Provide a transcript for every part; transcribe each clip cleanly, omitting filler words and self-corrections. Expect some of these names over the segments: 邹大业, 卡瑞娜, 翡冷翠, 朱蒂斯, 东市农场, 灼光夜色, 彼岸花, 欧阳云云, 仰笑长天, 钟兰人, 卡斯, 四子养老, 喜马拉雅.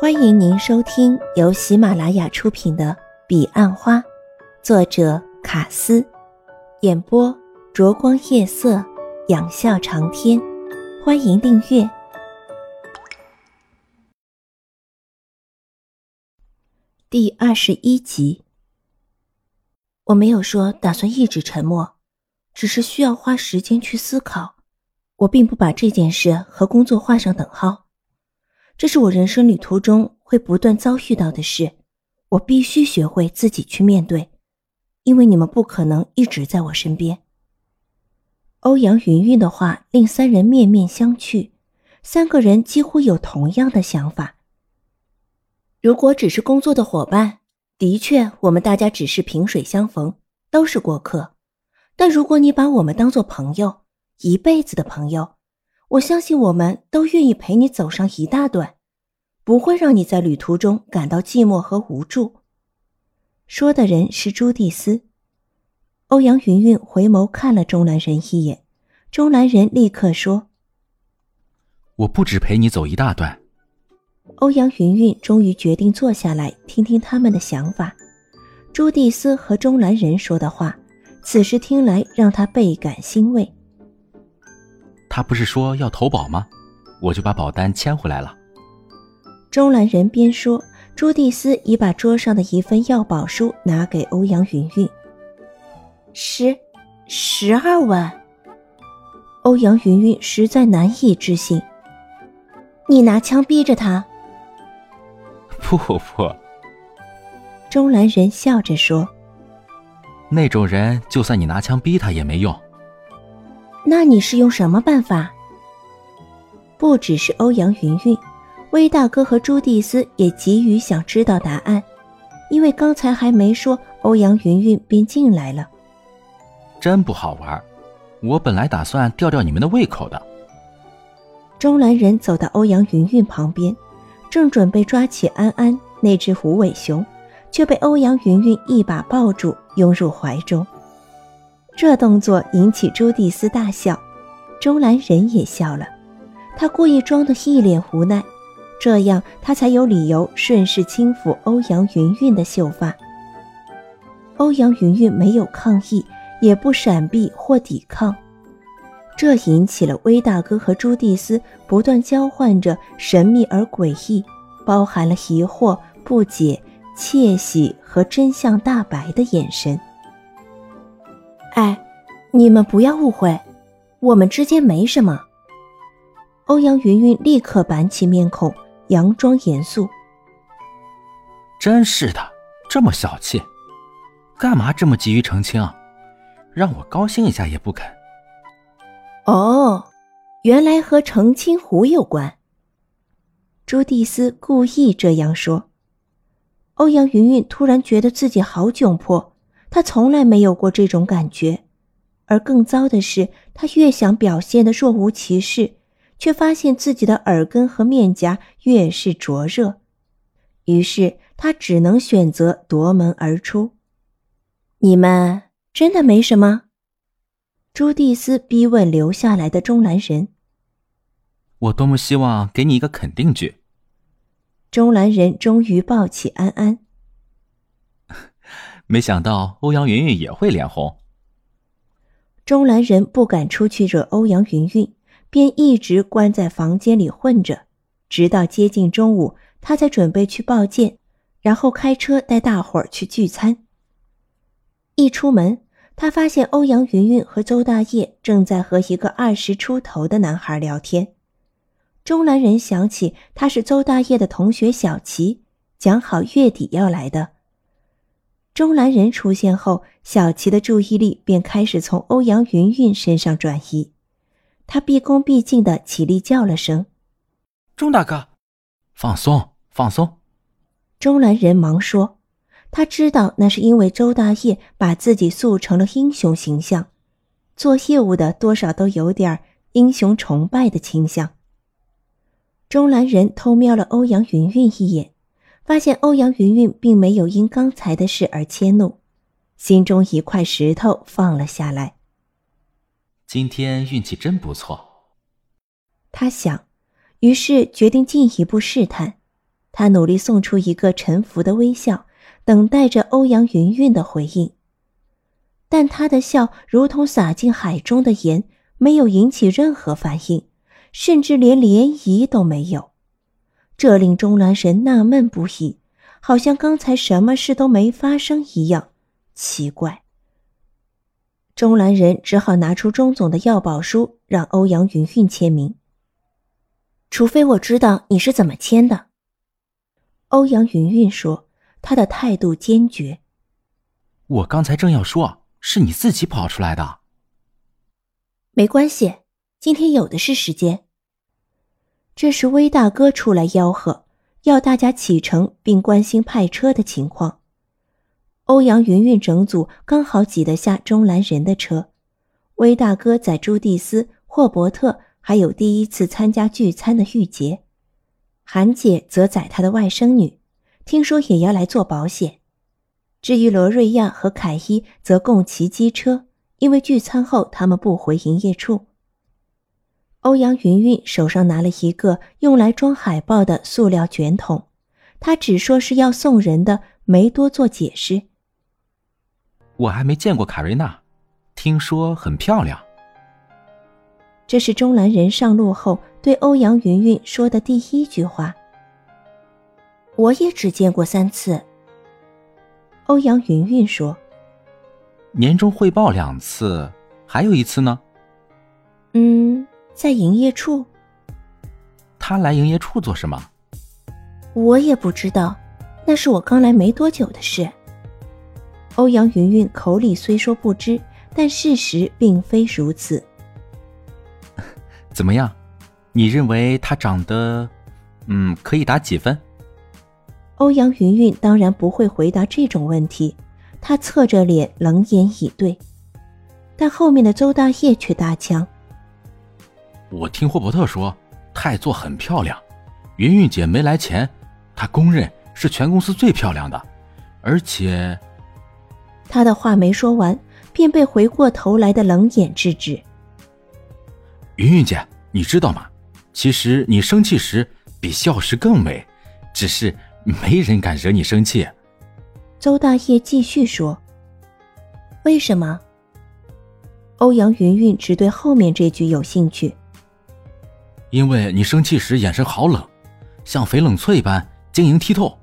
欢迎您收听由喜马拉雅出品的《彼岸花》，作者卡斯，演播灼光夜色，仰笑长天。欢迎订阅。第21集。我没有说打算一直沉默，只是需要花时间去思考。我并不把这件事和工作画上等号，这是我人生旅途中会不断遭遇到的事，我必须学会自己去面对，因为你们不可能一直在我身边。欧阳云云的话令三人面面相觑，三个人几乎有同样的想法。如果只是工作的伙伴，的确我们大家只是萍水相逢，都是过客，但如果你把我们当作朋友，一辈子的朋友，我相信我们都愿意陪你走上一大段，不会让你在旅途中感到寂寞和无助。说的人是朱蒂斯。欧阳云云回眸看了钟兰人一眼，钟兰人立刻说：我不只陪你走一大段。欧阳云云终于决定坐下来听听他们的想法。朱蒂斯和钟兰人说的话，此时听来让他倍感欣慰。他不是说要投保吗？我就把保单签回来了。钟兰人边说，朱蒂斯已把桌上的一份要保书拿给欧阳云云。12万。欧阳云云实在难以置信。你拿枪逼着他？不。钟兰人笑着说，那种人就算你拿枪逼他也没用。那你是用什么办法？不只是欧阳云云，威大哥和朱蒂斯也急于想知道答案，因为刚才还没说，欧阳云云便进来了。真不好玩，我本来打算吊吊你们的胃口的。钟兰人走到欧阳云云旁边，正准备抓起安安那只虎尾熊，却被欧阳云云一把抱住，拥入怀中。这动作引起朱蒂斯大笑，钟兰人也笑了，他故意装得一脸无奈，这样他才有理由顺势轻抚欧阳云云的秀发。欧阳云云没有抗议，也不闪避或抵抗，这引起了威大哥和朱蒂斯不断交换着神秘而诡异，包含了疑惑、不解、窃喜和真相大白的眼神。哎，你们不要误会，我们之间没什么。欧阳云云立刻板起面孔，佯装严肃。真是的，这么小气，干嘛这么急于澄清啊？让我高兴一下也不肯。哦，原来和澄清湖有关。朱蒂斯故意这样说。欧阳云云突然觉得自己好窘迫，他从来没有过这种感觉，而更糟的是，他越想表现得若无其事，却发现自己的耳根和面颊越是灼热，于是他只能选择夺门而出。你们真的没什么？朱蒂斯逼问留下来的钟兰人。我多么希望给你一个肯定句。钟兰人终于抱起安安。没想到欧阳云云也会脸红。钟兰人不敢出去惹欧阳云云，便一直关在房间里混着，直到接近中午，他才准备去报件，然后开车带大伙儿去聚餐。一出门，他发现欧阳云云和邹大业正在和一个20出头的男孩聊天。钟兰人想起他是邹大业的同学小齐，讲好月底要来的。钟兰人出现后，小琪的注意力便开始从欧阳云云身上转移。他毕恭毕敬地起立叫了声：钟大哥。放松放松。钟兰人忙说，他知道那是因为周大业把自己塑成了英雄形象，做业务的多少都有点英雄崇拜的倾向。钟兰人偷瞄了欧阳云云一眼，发现欧阳云云并没有因刚才的事而迁怒，心中一块石头放了下来。今天运气真不错，他想，于是决定进一步试探。他努力送出一个沉浮的微笑，等待着欧阳云云的回应。但他的笑如同洒进海中的盐，没有引起任何反应，甚至连涟漪都没有。这令钟鸾神纳闷不已，好像刚才什么事都没发生一样，奇怪。钟鸾人只好拿出钟总的药宝书，让欧阳云云签名。除非我知道你是怎么签的。欧阳云云说，他的态度坚决。我刚才正要说，是你自己跑出来的。没关系，今天有的是时间。这时威大哥出来吆喝，要大家启程并关心派车的情况。欧阳云云整组刚好挤得下钟兰人的车。威大哥载朱蒂斯、霍伯特还有第一次参加聚餐的玉洁，韩姐则载她的外甥女，听说也要来做保险。至于罗瑞亚和凯伊则共骑机车，因为聚餐后他们不回营业处。欧阳云云手上拿了一个用来装海报的塑料卷筒，她只说是要送人的，没多做解释。我还没见过卡瑞娜，听说很漂亮。这是钟兰人上路后对欧阳云云说的第一句话。我也只见过3次。欧阳云云说，年终汇报2次，还有1次呢？在营业处。他来营业处做什么？我也不知道，那是我刚来没多久的事。欧阳云云口里虽说不知，但事实并非如此。怎么样，你认为他长得可以打几分？欧阳云云当然不会回答这种问题，她侧着脸冷眼以对。但后面的邹大业却搭腔，我听霍伯特说太座很漂亮，云云姐没来前她公认是全公司最漂亮的，而且……她的话没说完，便被回过头来的冷眼制止。云云姐，你知道吗？其实你生气时比笑时更美，只是没人敢惹你生气。邹大业继续说。为什么？欧阳云云只对后面这句有兴趣。因为你生气时眼神好冷，像翡冷翠般晶莹剔透，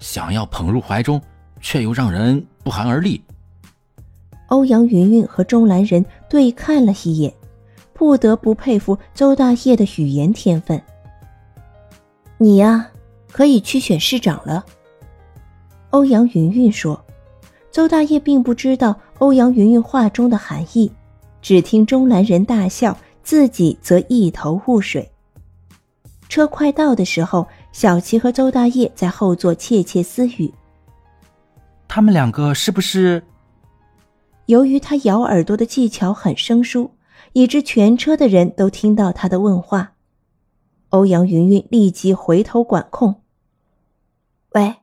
想要捧入怀中，却又让人不寒而栗。欧阳云云和钟兰人对看了一眼，不得不佩服邹大业的语言天分。你呀，可以去选市长了。欧阳云云说。邹大业并不知道欧阳云云话中的含义，只听钟兰人大笑，自己则一头雾水。车快到的时候，小齐和邹大业在后座窃窃私语。他们2个是不是……由于他咬耳朵的技巧很生疏，以致全车的人都听到他的问话。欧阳云云立即回头管控。喂，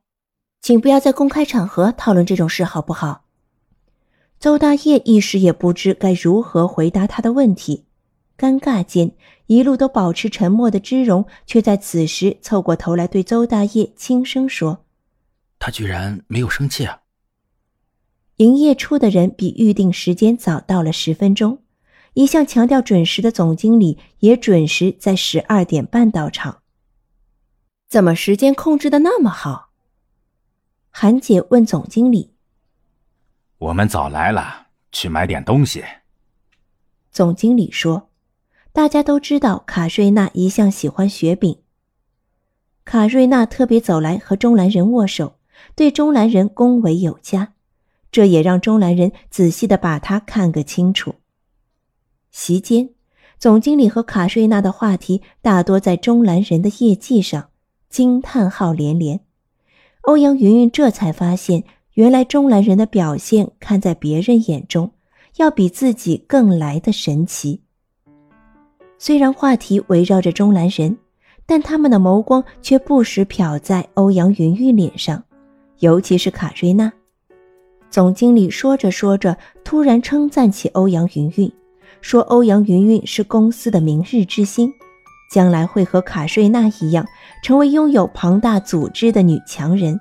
请不要在公开场合讨论这种事好不好？邹大业一时也不知该如何回答他的问题，尴尬间一路都保持沉默的芝荣却在此时凑过头来对邹大业轻声说，他居然没有生气啊。营业处的人比预定时间早到了10分钟，一向强调准时的总经理也准时在12点半到场。怎么时间控制得那么好？韩姐问总经理。我们早来了，去买点东西。总经理说。大家都知道卡瑞娜一向喜欢雪饼。卡瑞娜特别走来和钟兰人握手，对钟兰人恭维有加，这也让钟兰人仔细地把她看个清楚。席间，总经理和卡瑞娜的话题大多在钟兰人的业绩上，惊叹号连连。欧阳云云这才发现，原来钟兰人的表现看在别人眼中，要比自己更来的神奇。虽然话题围绕着钟兰人，但他们的眸光却不时瞟在欧阳云云脸上，尤其是卡瑞娜。总经理说着说着，突然称赞起欧阳云云。说欧阳云云是公司的明日之星，将来会和卡瑞娜一样成为拥有庞大组织的女强人。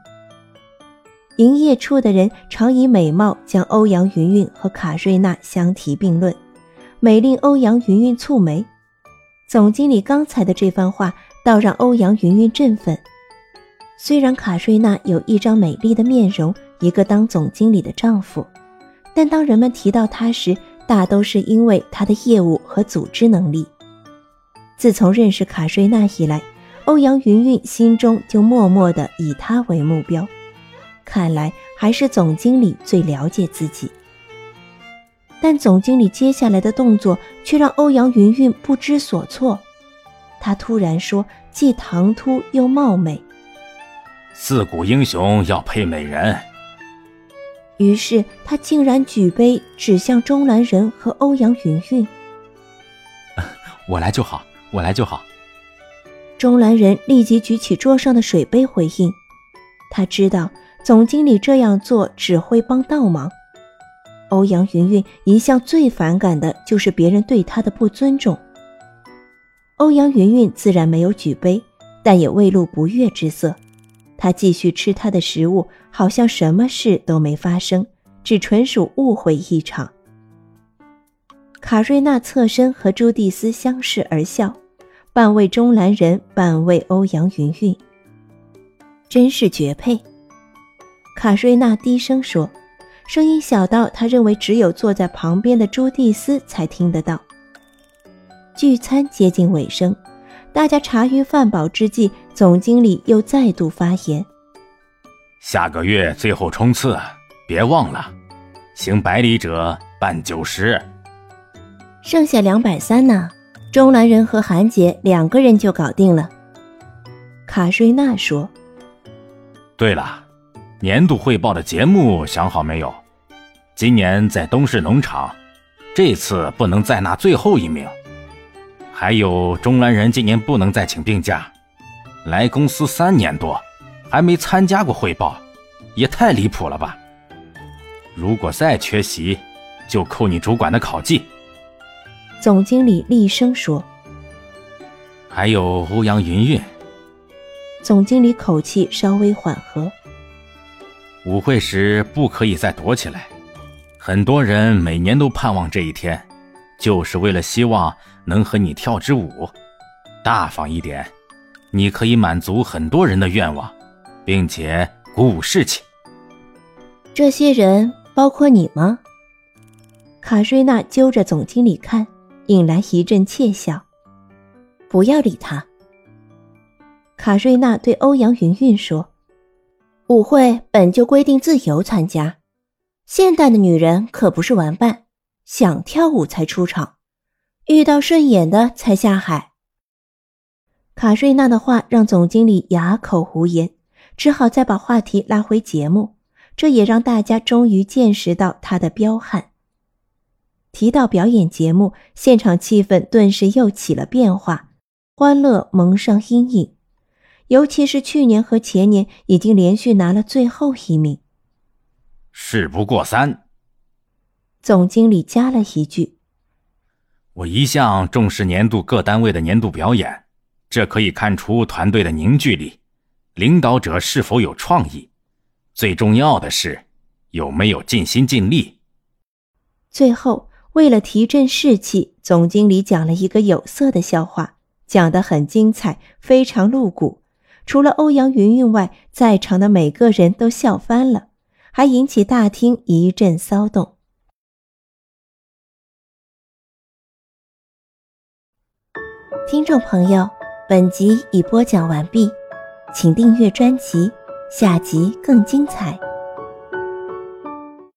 营业处的人常以美貌将欧阳云云和卡瑞娜相提并论，美令欧阳云云蹙眉。总经理刚才的这番话倒让欧阳云云振奋。虽然卡瑞娜有一张美丽的面容，一个当总经理的丈夫，但当人们提到她时，大都是因为她的业务和组织能力。自从认识卡瑞娜以来，欧阳云云心中就默默地以她为目标。看来还是总经理最了解自己。但总经理接下来的动作却让欧阳云云不知所措。他突然说，既唐突又冒昧，自古英雄要配美人。于是他竟然举杯指向中南人和欧阳云云。我来就好，我来就好。中南人立即举起桌上的水杯回应。他知道总经理这样做只会帮倒忙。欧阳云云一向最反感的就是别人对她的不尊重。欧阳云云自然没有举杯，但也未露不悦之色。她继续吃她的食物，好像什么事都没发生，只纯属误会一场。卡瑞娜侧身和朱蒂斯相视而笑，半为中南人，半为欧阳云云，真是绝配。卡瑞娜低声说，声音小到她认为只有坐在旁边的朱蒂斯才听得到。聚餐接近尾声，大家茶余饭饱之际，总经理又再度发言。下个月最后冲刺，别忘了，行100里者办90。剩下230呢，中南人和韩姐2个人就搞定了。卡瑞娜说。对了，年度汇报的节目想好没有？今年在东市农场，这次不能再拿最后一名。还有中南人今年不能再请病假，来公司3年多，还没参加过汇报，也太离谱了吧！如果再缺席，就扣你主管的考绩。总经理厉声说。还有欧阳云云。总经理口气稍微缓和。舞会时不可以再躲起来，很多人每年都盼望这一天，就是为了希望能和你跳支舞。大方一点，你可以满足很多人的愿望，并且鼓舞士气。这些人包括你吗？卡瑞娜揪着总经理看，引来一阵窃笑。不要理他。卡瑞娜对欧阳云云说，舞会本就规定自由参加，现代的女人可不是玩伴，想跳舞才出场，遇到顺眼的才下海。卡瑞娜的话让总经理哑口无言，只好再把话题拉回节目，这也让大家终于见识到她的彪悍。提到表演节目，现场气氛顿时又起了变化，欢乐蒙上阴影。尤其是去年和前年已经连续拿了最后一名。事不过三。总经理加了一句。我一向重视年度各单位的年度表演，这可以看出团队的凝聚力，领导者是否有创意，最重要的是有没有尽心尽力。最后，为了提振士气，总经理讲了一个有色的笑话，讲得很精彩，非常露骨。除了欧阳云云外，在场的每个人都笑翻了，还引起大厅一阵骚动。听众朋友，本集已播讲完毕，请订阅专辑，下集更精彩。